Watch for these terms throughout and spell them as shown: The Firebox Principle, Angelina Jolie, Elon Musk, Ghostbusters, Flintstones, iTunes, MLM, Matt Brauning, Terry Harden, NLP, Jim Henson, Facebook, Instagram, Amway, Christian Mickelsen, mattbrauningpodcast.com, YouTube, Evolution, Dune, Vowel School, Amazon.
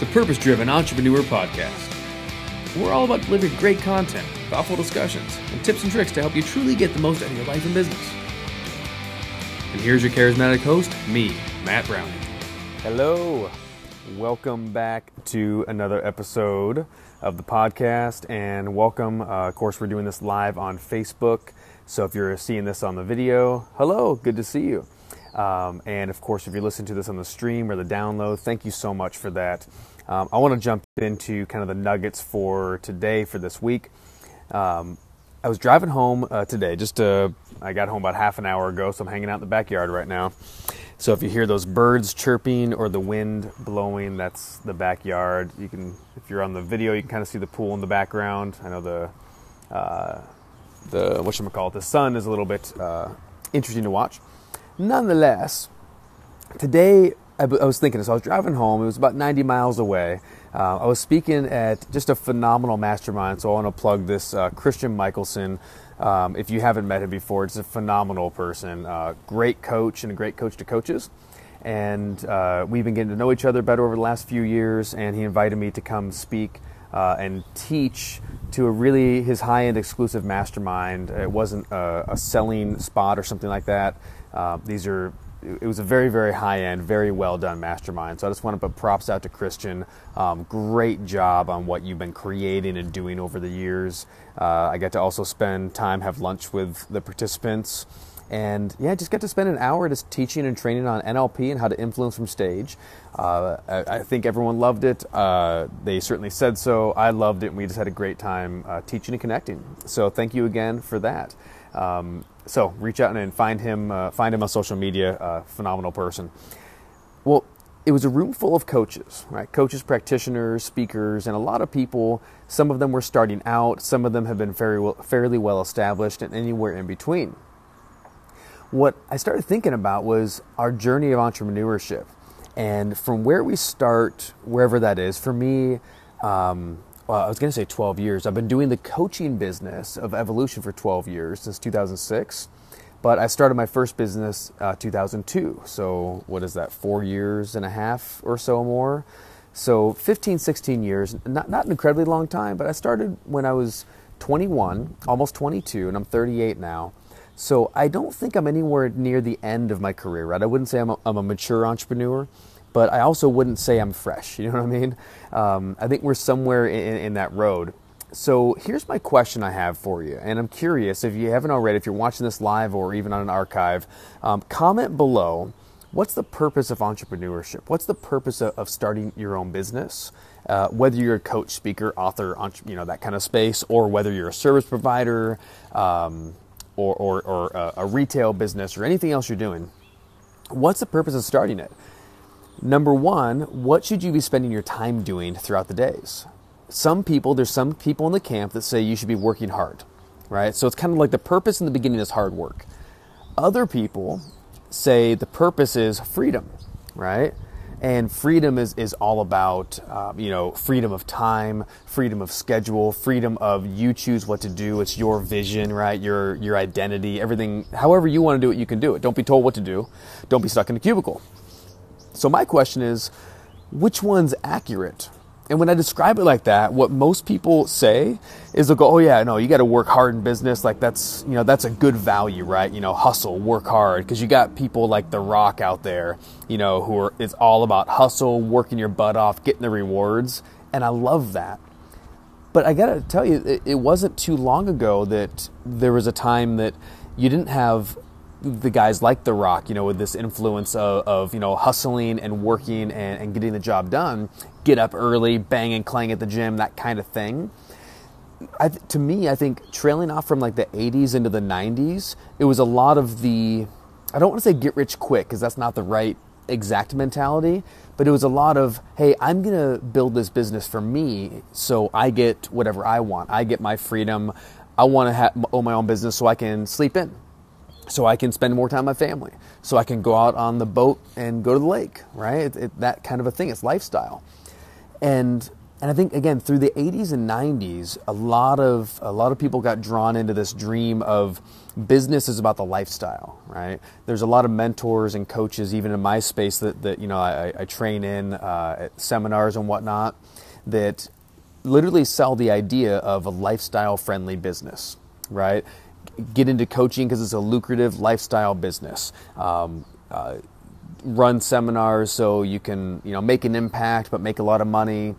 the Purpose-Driven Entrepreneur Podcast. We're all about delivering great content, thoughtful discussions, and tips and tricks to help you truly get the most out of your life and business. And here's your charismatic host, me, Matt Brauning. Hello. Welcome back to another episode of the podcast, and welcome. Of course, we're doing this live on Facebook, so if you're seeing this on the video, hello, good to see you. And of course, if you listen to this on the stream or the download, thank you so much for that. I want to jump into kind of the nuggets for today, for this week. I was driving home today. I got home about half an hour ago, so I'm hanging out in the backyard right now. So if you hear those birds chirping or the wind blowing, that's the backyard. You can, if you're on the video, you can kind of see the pool in the background. I know the sun is a little bit interesting to watch. Nonetheless, today I was thinking, so I was driving home. It was about 90 miles away. I was speaking at just a phenomenal mastermind, so I want to plug this Christian Mickelsen. If you haven't met him before, it's a phenomenal person, great coach and a great coach to coaches. And we've been getting to know each other better over the last few years, and he invited me to come speak and teach to his high-end exclusive mastermind. It wasn't a selling spot or something like that. It was a very, very high-end, very well-done mastermind. So I just want to put props out to Christian. Great job on what you've been creating and doing over the years. I got to also have lunch with the participants. And yeah, I just got to spend an hour just teaching and training on NLP and how to influence from stage. I think everyone loved it. They certainly said so. I loved it, and we just had a great time teaching and connecting. So thank you again for that. So reach out and find him on social media, phenomenal person. Well, it was a room full of coaches, right? Coaches, practitioners, speakers, and a lot of people. Some of them were starting out. Some of them have been fairly well established, and anywhere in between. What I started thinking about was our journey of entrepreneurship. And from where we start, wherever that is, for me, I was going to say 12 years. I've been doing the coaching business of Evolution for 12 years, since 2006. But I started my first business 2002. So what is that, 4 years and a half or so more? So 15, 16 years, not an incredibly long time, but I started when I was 21, almost 22, and I'm 38 now. So I don't think I'm anywhere near the end of my career, right? I wouldn't say I'm a mature entrepreneur, but I also wouldn't say I'm fresh. You know what I mean? I think we're somewhere in that road. So here's my question I have for you. And I'm curious, if you haven't already, if you're watching this live or even on an archive, comment below, what's the purpose of entrepreneurship? What's the purpose of starting your own business? Whether you're a coach, speaker, author, that kind of space, or whether you're a service provider or a retail business or anything else you're doing, what's the purpose of starting it? Number one, what should you be spending your time doing throughout the days? There's some people in the camp that say you should be working hard, right? So it's kind of like the purpose in the beginning is hard work. Other people say the purpose is freedom, right? And freedom is all about, freedom of time, freedom of schedule, freedom of you choose what to do. It's your vision, right? Your identity, everything. However you want to do it, you can do it. Don't be told what to do. Don't be stuck in a cubicle. So my question is, which one's accurate? And when I describe it like that, what most people say is they'll go, oh yeah, no, you got to work hard in business. Like that's a good value, right? Hustle, work hard. Cause you got people like The Rock out there, it's all about hustle, working your butt off, getting the rewards. And I love that. But I got to tell you, it wasn't too long ago that there was a time that you didn't have the guys like The Rock, with this influence of hustling and working and getting the job done, get up early, bang and clang at the gym, that kind of thing. I think trailing off from like the 80s into the 90s, it was a lot of the, I don't want to say get rich quick because that's not the right exact mentality, but it was a lot of, hey, I'm going to build this business for me so I get whatever I want. I get my freedom. I want to own my own business so I can sleep in, so I can spend more time with my family, so I can go out on the boat and go to the lake, right? That kind of a thing. It's lifestyle. And And I think, again, through the 80s and 90s, a lot of people got drawn into this dream of business is about the lifestyle, right? There's a lot of mentors and coaches, even in my space, that you know, I train in at seminars and whatnot, that literally sell the idea of a lifestyle-friendly business, right? Get into coaching because it's a lucrative lifestyle business. Run seminars so you can, you know, make an impact but make a lot of money.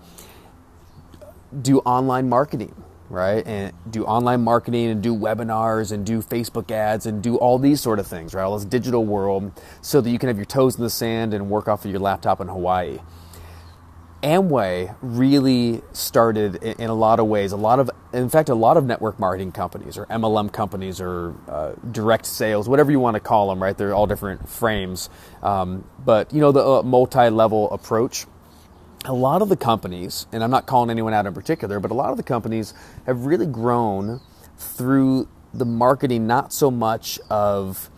Do online marketing, right? And do online marketing and do webinars and do Facebook ads and do all these sort of things, right? All this digital world so that you can have your toes in the sand and work off of your laptop in Hawaii. Amway really started in a lot of ways, in fact, a lot of network marketing companies or MLM companies or direct sales, whatever you want to call them, right? They're all different frames. But, you know, the multi-level approach, a lot of the companies, and I'm not calling anyone out in particular, but a lot of the companies have really grown through the marketing, not so much of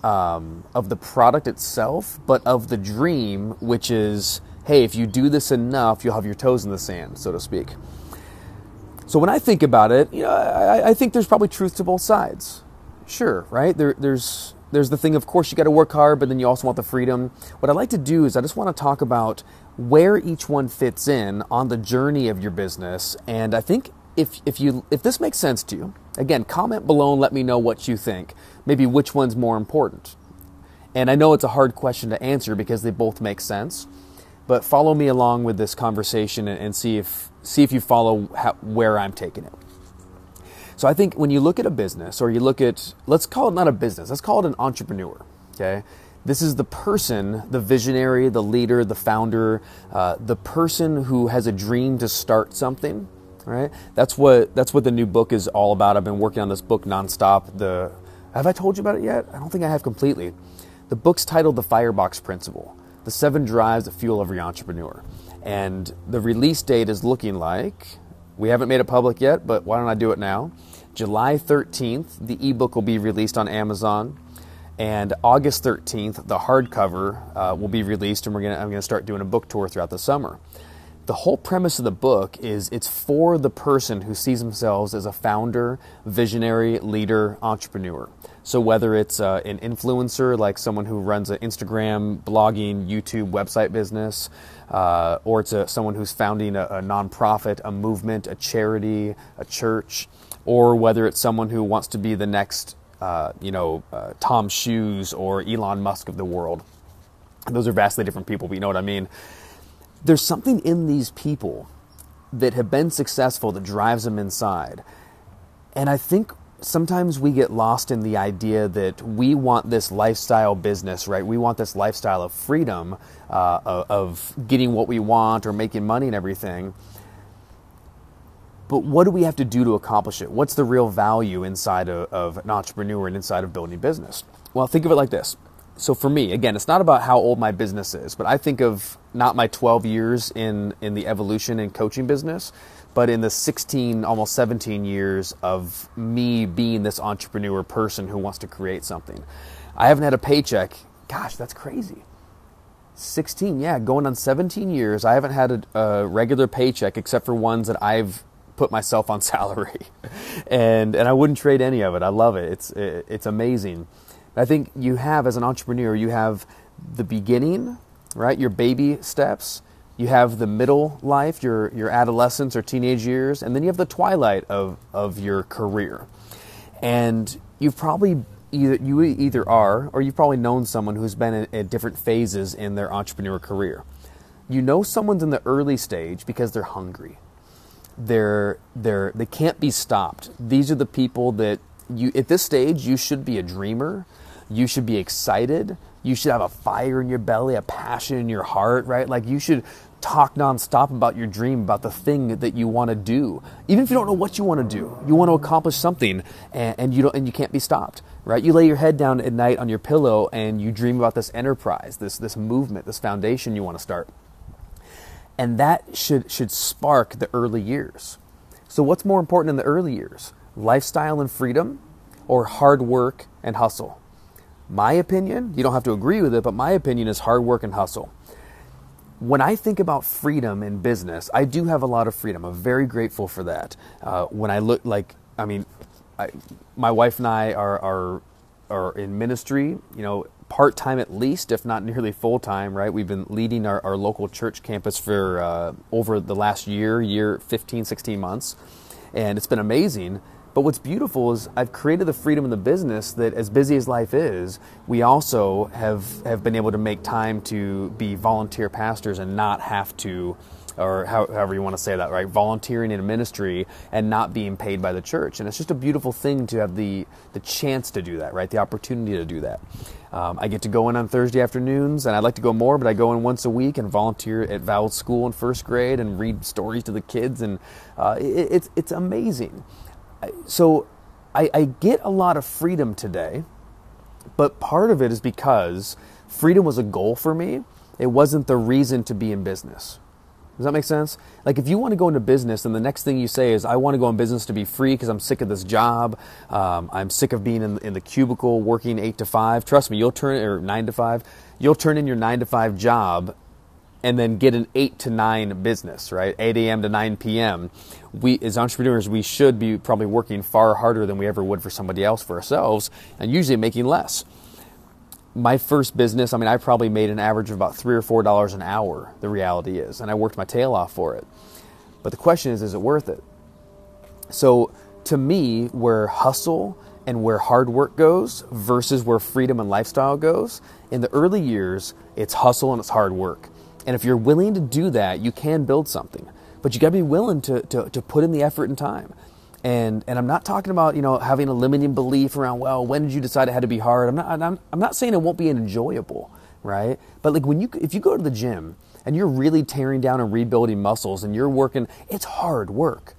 the product itself, but of the dream, which is, hey, if you do this enough, you'll have your toes in the sand, so to speak. So when I think about it, you know, I think there's probably truth to both sides. Sure, right? There's the thing, of course, you got to work hard, but then you also want the freedom. What I like to do is I just want to talk about where each one fits in on the journey of your business. And I think if this makes sense to you, again, comment below and let me know what you think. Maybe which one's more important. And I know it's a hard question to answer because they both make sense. But follow me along with this conversation and see if you follow where I'm taking it. So I think when you look at a business, or you look at, let's call it not a business, let's call it an entrepreneur, okay? This is the person, the visionary, the leader, the founder, the person who has a dream to start something, right? That's what the new book is all about. I've been working on this book nonstop. Have I told you about it yet? I don't think I have completely. The book's titled The Firebox Principle. The 7 drives that fuel every entrepreneur. And the release date is looking like, we haven't made it public yet, but why don't I do it now? July 13th, the ebook will be released on Amazon. And August 13th, the hardcover will be released, and I'm gonna start doing a book tour throughout the summer. The whole premise of the book is it's for the person who sees themselves as a founder, visionary, leader, entrepreneur. So whether it's an influencer, like someone who runs an Instagram, blogging, YouTube, website business, or it's someone who's founding a nonprofit, a movement, a charity, a church, or whether it's someone who wants to be the next Tom Shoes or Elon Musk of the world. Those are vastly different people, but you know what I mean. There's something in these people that have been successful that drives them inside. And I think sometimes we get lost in the idea that we want this lifestyle business, right? We want this lifestyle of freedom, of getting what we want or making money and everything. But what do we have to do to accomplish it? What's the real value inside of an entrepreneur and inside of building a business? Well, think of it like this. So for me, again, it's not about how old my business is, but I think of not my 12 years in the evolution and coaching business, but in the 16, almost 17 years of me being this entrepreneur person who wants to create something. I haven't had a paycheck. Gosh, that's crazy. 16, yeah, going on 17 years, I haven't had a regular paycheck except for ones that I've put myself on salary. And I wouldn't trade any of it. I love it. It's amazing. I think you have, as an entrepreneur, you have the beginning, right? Your baby steps. You have the middle life, your adolescence or teenage years, and then you have the twilight of your career. And you've probably you either are, or you've probably known someone who's been at different phases in their entrepreneur career. You know someone's in the early stage because they're hungry. They can't be stopped. These are the people that you, at this stage, you should be a dreamer. You should be excited. You should have a fire in your belly, a passion in your heart, right? Like you should talk nonstop about your dream, about the thing that you want to do. Even if you don't know what you want to do, you want to accomplish something and you can't be stopped, right? You lay your head down at night on your pillow and you dream about this enterprise, this movement, this foundation you want to start. And that should spark the early years. So what's more important in the early years? Lifestyle and freedom, or hard work and hustle? My opinion, you don't have to agree with it, but my opinion is hard work and hustle. When I think about freedom in business, I do have a lot of freedom. I'm very grateful for that. When I look, like, I mean, my wife and I are in ministry, you know, part-time at least, if not nearly full-time, right? We've been leading our local church campus for over the last year, 15, 16 months, and it's been amazing. But what's beautiful is I've created the freedom in the business that, as busy as life is, we also have been able to make time to be volunteer pastors and not have to, or however you want to say that, right? Volunteering in a ministry and not being paid by the church. And it's just a beautiful thing to have the chance to do that, right? The opportunity to do that. I get to go in on Thursday afternoons, and I'd like to go more, but I go in once a week and volunteer at Vowel School in first grade and read stories to the kids, and it's amazing. So I get a lot of freedom today, but part of it is because freedom was a goal for me. It wasn't the reason to be in business. Does that make sense? Like, if you want to go into business and the next thing you say is, I want to go in business to be free because I'm sick of this job. I'm sick of being in the cubicle working 8 to 5. Trust me, you'll turn, or 9 to 5. You'll turn in your 9 to 5 job and then get an 8 to 9 business, right? 8 a.m. to 9 p.m. We, as entrepreneurs, we should be probably working far harder than we ever would for somebody else, for ourselves, and usually making less. My first business, I mean, I probably made an average of about $3 or $4 an hour, the reality is, and I worked my tail off for it. But the question is it worth it? So to me, where hustle and where hard work goes versus where freedom and lifestyle goes, in the early years, it's hustle and it's hard work. And if you're willing to do that, you can build something. But you got to be willing to put in the effort and time. And I'm not talking about, you know, having a limiting belief around, well, when did you decide it had to be hard? I'm not saying it won't be enjoyable, right? But like, when if you go to the gym and you're really tearing down and rebuilding muscles and you're working, it's hard work.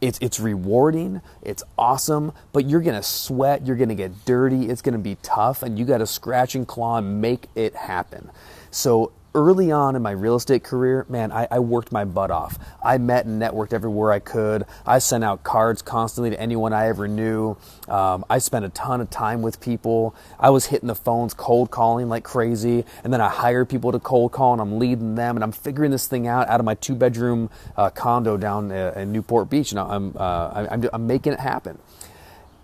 It's rewarding, it's awesome, but you're gonna sweat, you're gonna get dirty, it's gonna be tough, and you got to scratch and claw and make it happen. So early on in my real estate career, man, I worked my butt off. I met and networked everywhere I could. I sent out cards constantly to anyone I ever knew. I spent a ton of time with people. I was hitting the phones, cold calling like crazy. And then I hired people to cold call, and I'm leading them. And I'm figuring this thing out of my 2-bedroom condo down in Newport Beach. And I'm making it happen.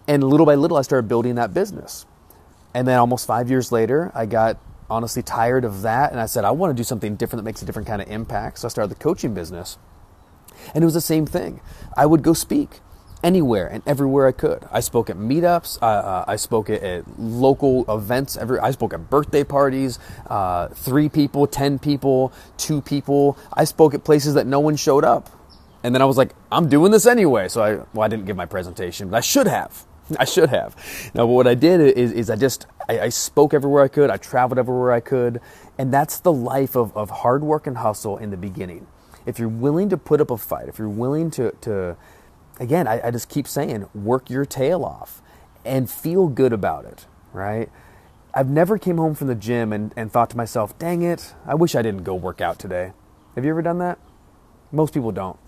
And little by little, I started building that business. And then almost 5 years later, I got honestly tired of that, and I said, I want to do something different that makes a different kind of impact. So I started the coaching business, and it was the same thing. I would go speak anywhere and everywhere I could. I spoke at meetups. I spoke at local events. I spoke at birthday parties, 3 people, 10 people, 2 people. I spoke at places that no one showed up. And then I was like, I'm doing this anyway. So I didn't give my presentation, but I should have. Now, what I did is I spoke everywhere I could. I traveled everywhere I could. And that's the life of hard work and hustle in the beginning. If you're willing to put up a fight, if you're willing to again, I just keep saying, work your tail off and feel good about it, right? I've never came home from the gym and thought to myself, dang it, I wish I didn't go work out today. Have you ever done that? Most people don't.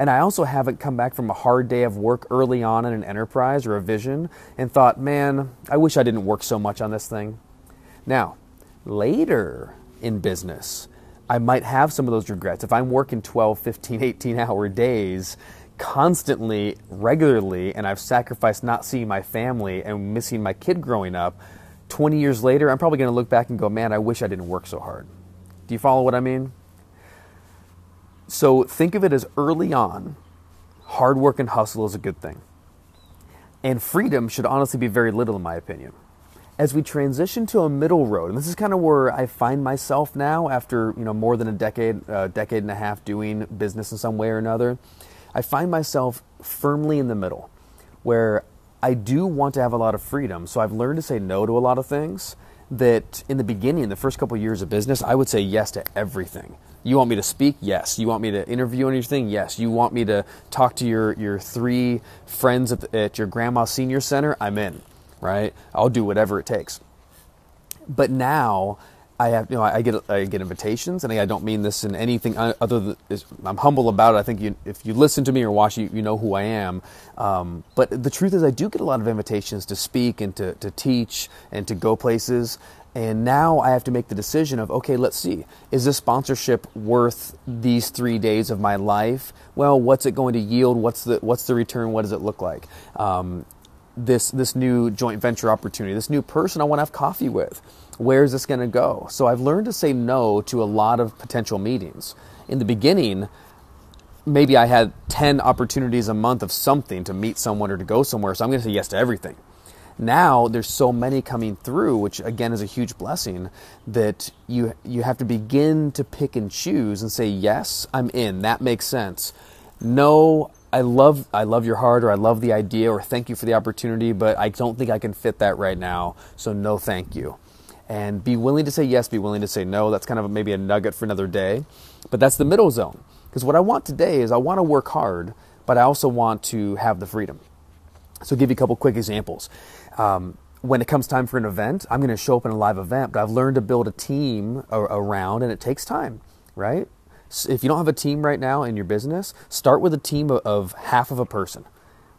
And I also haven't come back from a hard day of work early on in an enterprise or a vision and thought, man, I wish I didn't work so much on this thing. Now, later in business, I might have some of those regrets. If I'm working 12, 15, 18-hour days constantly, regularly, and I've sacrificed not seeing my family and missing my kid growing up, 20 years later, I'm probably going to look back and go, man, I wish I didn't work so hard. Do you follow what I mean? So think of it as early on, hard work and hustle is a good thing. And freedom should honestly be very little, in my opinion. As we transition to a middle road, and this is kind of where I find myself now after, you know, more than a decade and a half doing business in some way or another, I find myself firmly in the middle where I do want to have a lot of freedom. So I've learned to say no to a lot of things that in the beginning, the first couple of years of business, I would say yes to everything. You want me to speak? Yes. You want me to interview anything? Yes. You want me to talk to your 3 friends at your grandma's senior center? I'm in, right? I'll do whatever it takes. But now I have, you know, I get invitations, and I don't mean this in anything other than I'm humble about it. I think if you listen to me or watch, you know who I am. But the truth is, I do get a lot of invitations to speak and to teach and to go places. And now I have to make the decision of, okay, let's see, is this sponsorship worth these 3 days of my life? Well, what's it going to yield? What's the return? What does it look like? This new joint venture opportunity, this new person I want to have coffee with, where is this going to go? So I've learned to say no to a lot of potential meetings. In the beginning, maybe I had 10 opportunities a month of something to meet someone or to go somewhere, so I'm going to say yes to everything. Now there's so many coming through, which again is a huge blessing, that you have to begin to pick and choose and say, yes, I'm in, that makes sense. No, I love your heart, or I love the idea, or thank you for the opportunity, but I don't think I can fit that right now, so no thank you. And be willing to say yes, be willing to say no. That's kind of maybe a nugget for another day, but that's the middle zone. Because what I want today is I want to work hard, but I also want to have the freedom. So I'll give you a couple quick examples. When it comes time for an event, I'm going to show up in a live event, but I've learned to build a team around, and it takes time, right? So if you don't have a team right now in your business, start with a team of half of a person.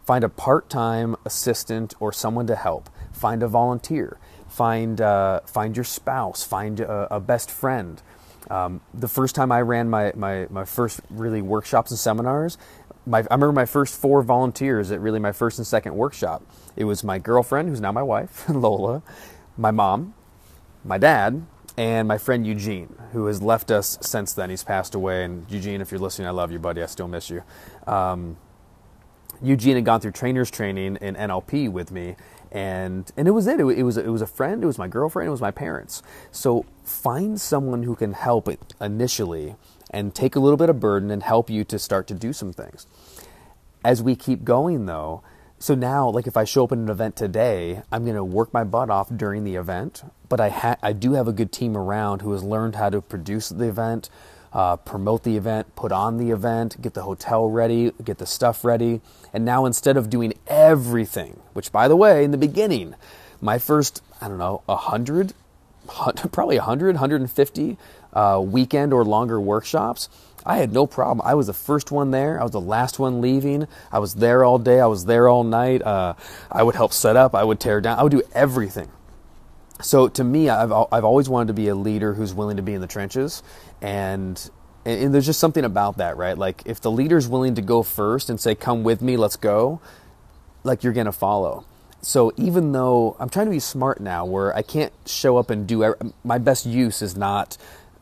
Find a part-time assistant or someone to help. Find a volunteer. Find your spouse. Find a best friend. The first time I ran my first really workshops and seminars, I remember my first 4 volunteers at really my first and second workshop. It was my girlfriend, who's now my wife, Lola, my mom, my dad, and my friend Eugene, who has left us since then. He's passed away. And Eugene, if you're listening, I love you, buddy. I still miss you. Eugene had gone through trainers training in NLP with me. And it was it. It was a friend. It was my girlfriend. It was my parents. So find someone who can help it initially and take a little bit of burden and help you to start to do some things. As we keep going, though, so now, like if I show up at an event today, I'm going to work my butt off during the event, but I do have a good team around who has learned how to produce the event, promote the event, put on the event, get the hotel ready, get the stuff ready. And now instead of doing everything, which by the way, in the beginning, my first, I don't know, 150 weekend or longer workshops, I had no problem. I was the first one there. I was the last one leaving. I was there all day. I was there all night. I would help set up. I would tear down. I would do everything. So to me, I've always wanted to be a leader who's willing to be in the trenches, and there's just something about that, right? Like if the leader's willing to go first and say, "Come with me, let's go," like you're gonna follow. So even though I'm trying to be smart now, where I can't show up and do my best use is not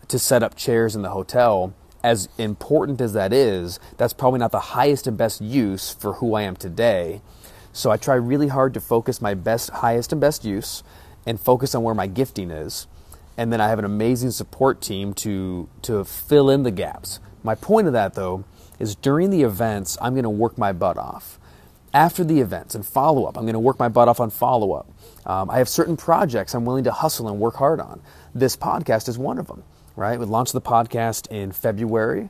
to set up chairs in the hotel. As important as that is, that's probably not the highest and best use for who I am today. So I try really hard to focus my best, highest and best use, and focus on where my gifting is. And then I have an amazing support team to fill in the gaps. My point of that, though, is during the events, I'm going to work my butt off. After the events and follow-up, I'm going to work my butt off on follow-up. I have certain projects I'm willing to hustle and work hard on. This podcast is one of them, right? We launched the podcast in February.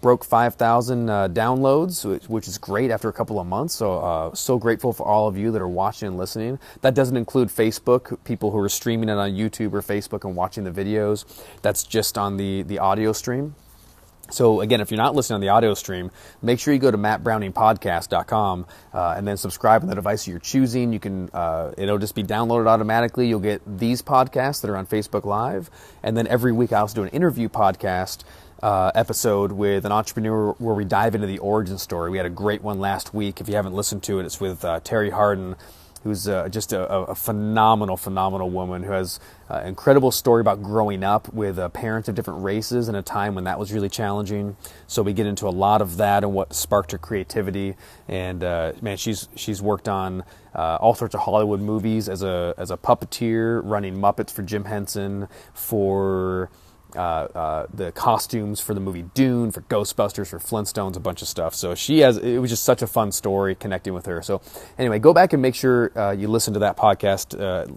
Broke 5,000 downloads, which is great after a couple of months. So grateful for all of you that are watching and listening. That doesn't include Facebook, people who are streaming it on YouTube or Facebook and watching the videos. That's just on the audio stream. So again, if you're not listening on the audio stream, make sure you go to mattbrauningpodcast.com and then subscribe on the device you're choosing. You can it'll just be downloaded automatically. You'll get these podcasts that are on Facebook Live, and then every week I also do an interview podcast episode with an entrepreneur where we dive into the origin story. We had a great one last week. If you haven't listened to it, it's with Terry Harden, who's just a phenomenal woman who has an incredible story about growing up with parents of different races in a time when that was really challenging. So we get into a lot of that and what sparked her creativity. And man, she's worked on all sorts of Hollywood movies as a puppeteer, running Muppets for Jim Henson, for the costumes for the movie Dune, for Ghostbusters, for Flintstones, a bunch of stuff. So it was just such a fun story connecting with her. So anyway, go back and make sure you listen to that podcast,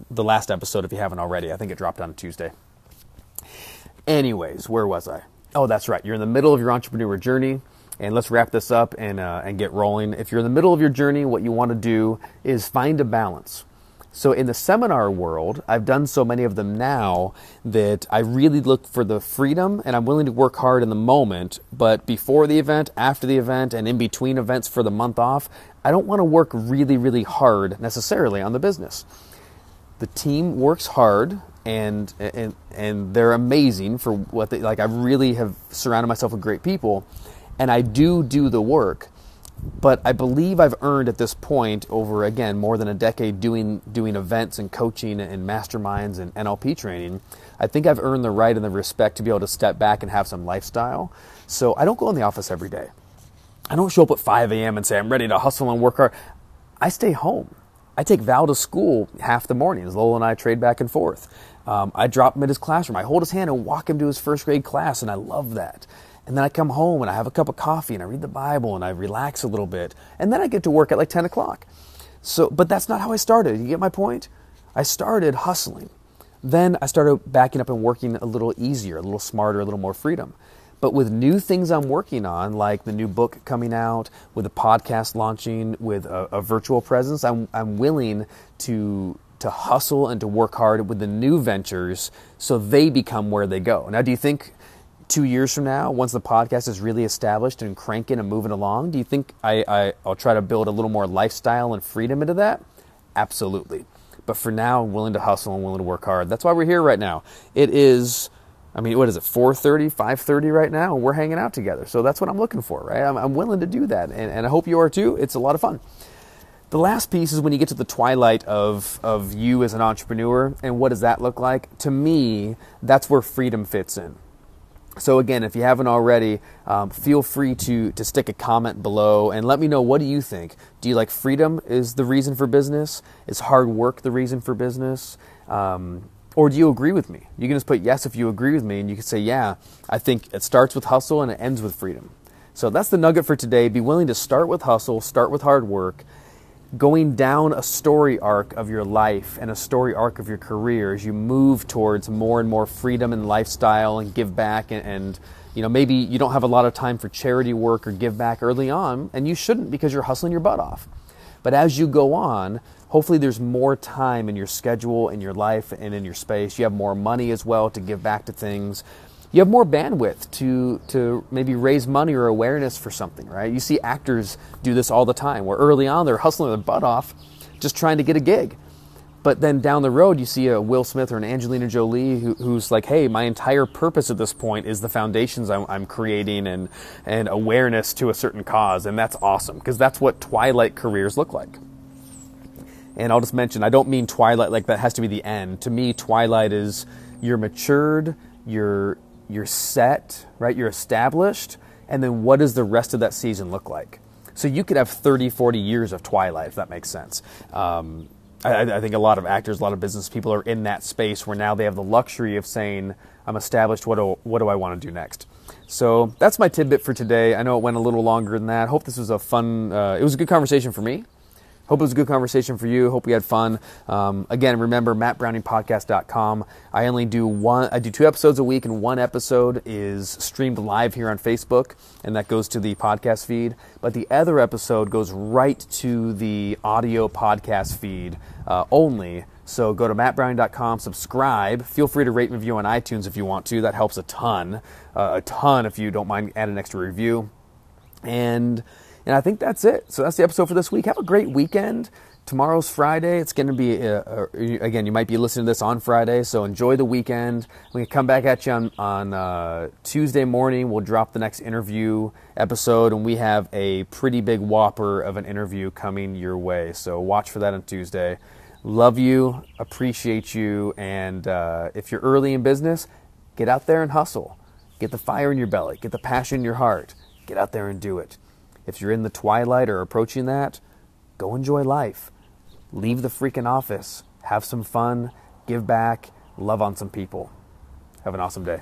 the last episode, if you haven't already. I think it dropped on Tuesday. Anyways, where was I? Oh, that's right. You're in the middle of your entrepreneur journey, and let's wrap this up and get rolling. If you're in the middle of your journey, what you want to do is find a balance. So in the seminar world, I've done so many of them now that I really look for the freedom, and I'm willing to work hard in the moment, but before the event, after the event, and in between events for the month off, I don't want to work really, really hard necessarily on the business. the team works hard and they're amazing for what they like. I really have surrounded myself with great people, and I do the work. But I believe I've earned at this point over, again, more than a decade doing events and coaching and masterminds and NLP training, I think I've earned the right and the respect to be able to step back and have some lifestyle. So I don't go in the office every day. I don't show up at 5 a.m. and say, I'm ready to hustle and work hard. I stay home. I take Val to school half the mornings. Lola and I trade back and forth. I drop him at his classroom. I hold his hand and walk him to his first grade class, and I love that. And then I come home and I have a cup of coffee and I read the Bible and I relax a little bit. And then I get to work at like 10 o'clock. So, but that's not how I started. You get my point? I started hustling. Then I started backing up and working a little easier, a little smarter, a little more freedom. But with new things I'm working on, like the new book coming out, with a podcast launching, with a virtual presence, I'm willing to hustle and to work hard with the new ventures so they become where they go. Now, do you think 2 years from now, once the podcast is really established and cranking and moving along, do you think I'll try to build a little more lifestyle and freedom into that? Absolutely. But for now, I'm willing to hustle and willing to work hard. That's why we're here right now. It is, I mean, what is it, 4:30, 5:30 right now, and we're hanging out together. So that's what I'm looking for, right? I'm willing to do that, and I hope you are too. It's a lot of fun. The last piece is when you get to the twilight of you as an entrepreneur, and what does that look like? To me, that's where freedom fits in. So again, if you haven't already, feel free to stick a comment below and let me know, what do you think? Do you like freedom is the reason for business? Is hard work the reason for business? Or do you agree with me? You can just put yes if you agree with me, and you can say, yeah, I think it starts with hustle and it ends with freedom. So that's the nugget for today. Be willing to start with hustle, start with hard work. Going down a story arc of your life and a story arc of your career as you move towards more and more freedom and lifestyle and give back, and you know, maybe you don't have a lot of time for charity work or give back early on, and you shouldn't, because you're hustling your butt off. But as you go on, hopefully there's more time in your schedule, in your life, and in your space. You have more money as well to give back to things. You have more bandwidth to maybe raise money or awareness for something, right? You see actors do this all the time, where early on they're hustling their butt off just trying to get a gig. But then down the road you see a Will Smith or an Angelina Jolie who's like, hey, my entire purpose at this point is the foundations I'm creating and awareness to a certain cause. And that's awesome, because that's what twilight careers look like. And I'll just mention, I don't mean twilight like that has to be the end. To me, twilight is you're matured, you're set, right? You're established. And then what does the rest of that season look like? So you could have 30, 40 years of twilight, if that makes sense. I think a lot of actors, a lot of business people are in that space where now they have the luxury of saying, I'm established. What do I want to do next? So that's my tidbit for today. I know it went a little longer than that. Hope this was a fun, it was a good conversation for me. Hope it was a good conversation for you. Hope we had fun. Again, remember mattbrauningpodcast.com. I only do one. I do 2 episodes a week, and one episode is streamed live here on Facebook, and that goes to the podcast feed. But the other episode goes right to the audio podcast feed only. So go to mattbrauning.com, subscribe. Feel free to rate and review on iTunes if you want to. That helps a ton if you don't mind adding an extra review. And I think that's it. So that's the episode for this week. Have a great weekend. Tomorrow's Friday. It's going to be, again, you might be listening to this on Friday, so enjoy the weekend. We're going to come back at you on Tuesday morning. We'll drop the next interview episode, and we have a pretty big whopper of an interview coming your way. So watch for that on Tuesday. Love you, appreciate you, and if you're early in business, get out there and hustle. Get the fire in your belly. Get the passion in your heart. Get out there and do it. If you're in the twilight or approaching that, go enjoy life. Leave the freaking office. Have some fun. Give back. Love on some people. Have an awesome day.